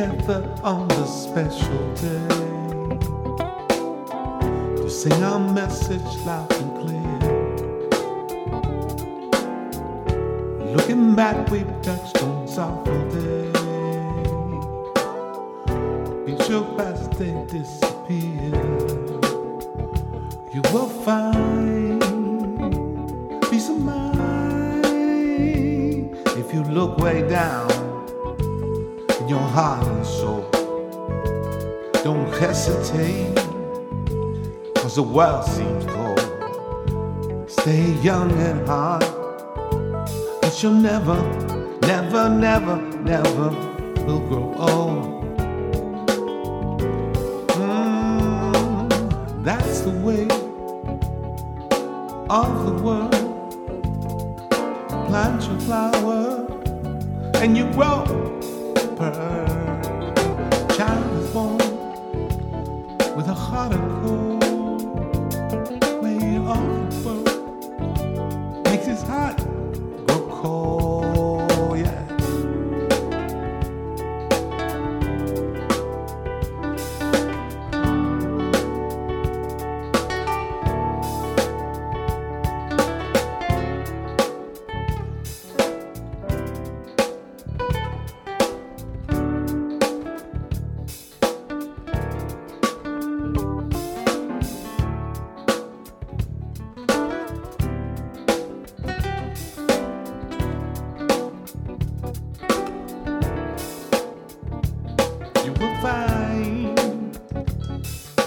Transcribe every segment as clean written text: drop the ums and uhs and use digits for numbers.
together on this special day to sing our message loud and clear. Looking back, we've touched on sorrowful days. Each of us, they disappear. You will find peace of mind if you look way down in your heart and soul. Don't hesitate, cause the world seems cold. Stay young and hard, but you'll never, never, never, never will grow old. That's the way of the world. Plant your flower and you grow. A child is born with a heart of gold. Way of the world makes his heart grow cold. Yeah.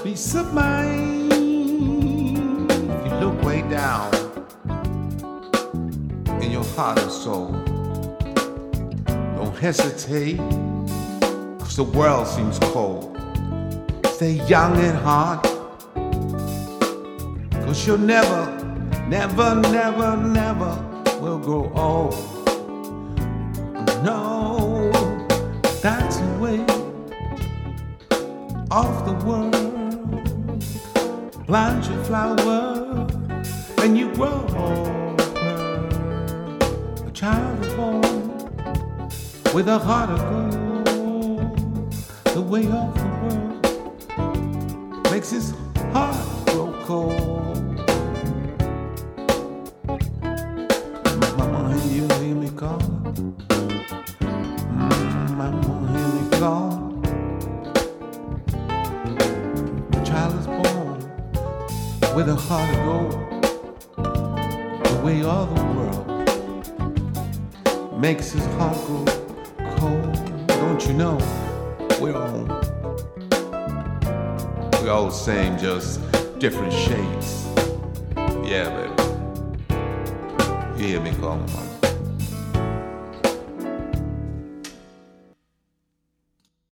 Peace of mind if you look way down in your heart and soul. Don't hesitate, cause the world seems cold. Stay young and hard, cause you'll never, never, never, never will grow old. No, that's the way of the world. Plant your flower and you grow. A child is born with a heart of gold. The way of the world makes his heart grow cold. Mama, you hear me call. Mama, hear me call. A child is born with a heart of gold. The way of the world makes his heart grow cold. Don't you know, we're all the same, just different shades. Yeah, baby, you hear me calling my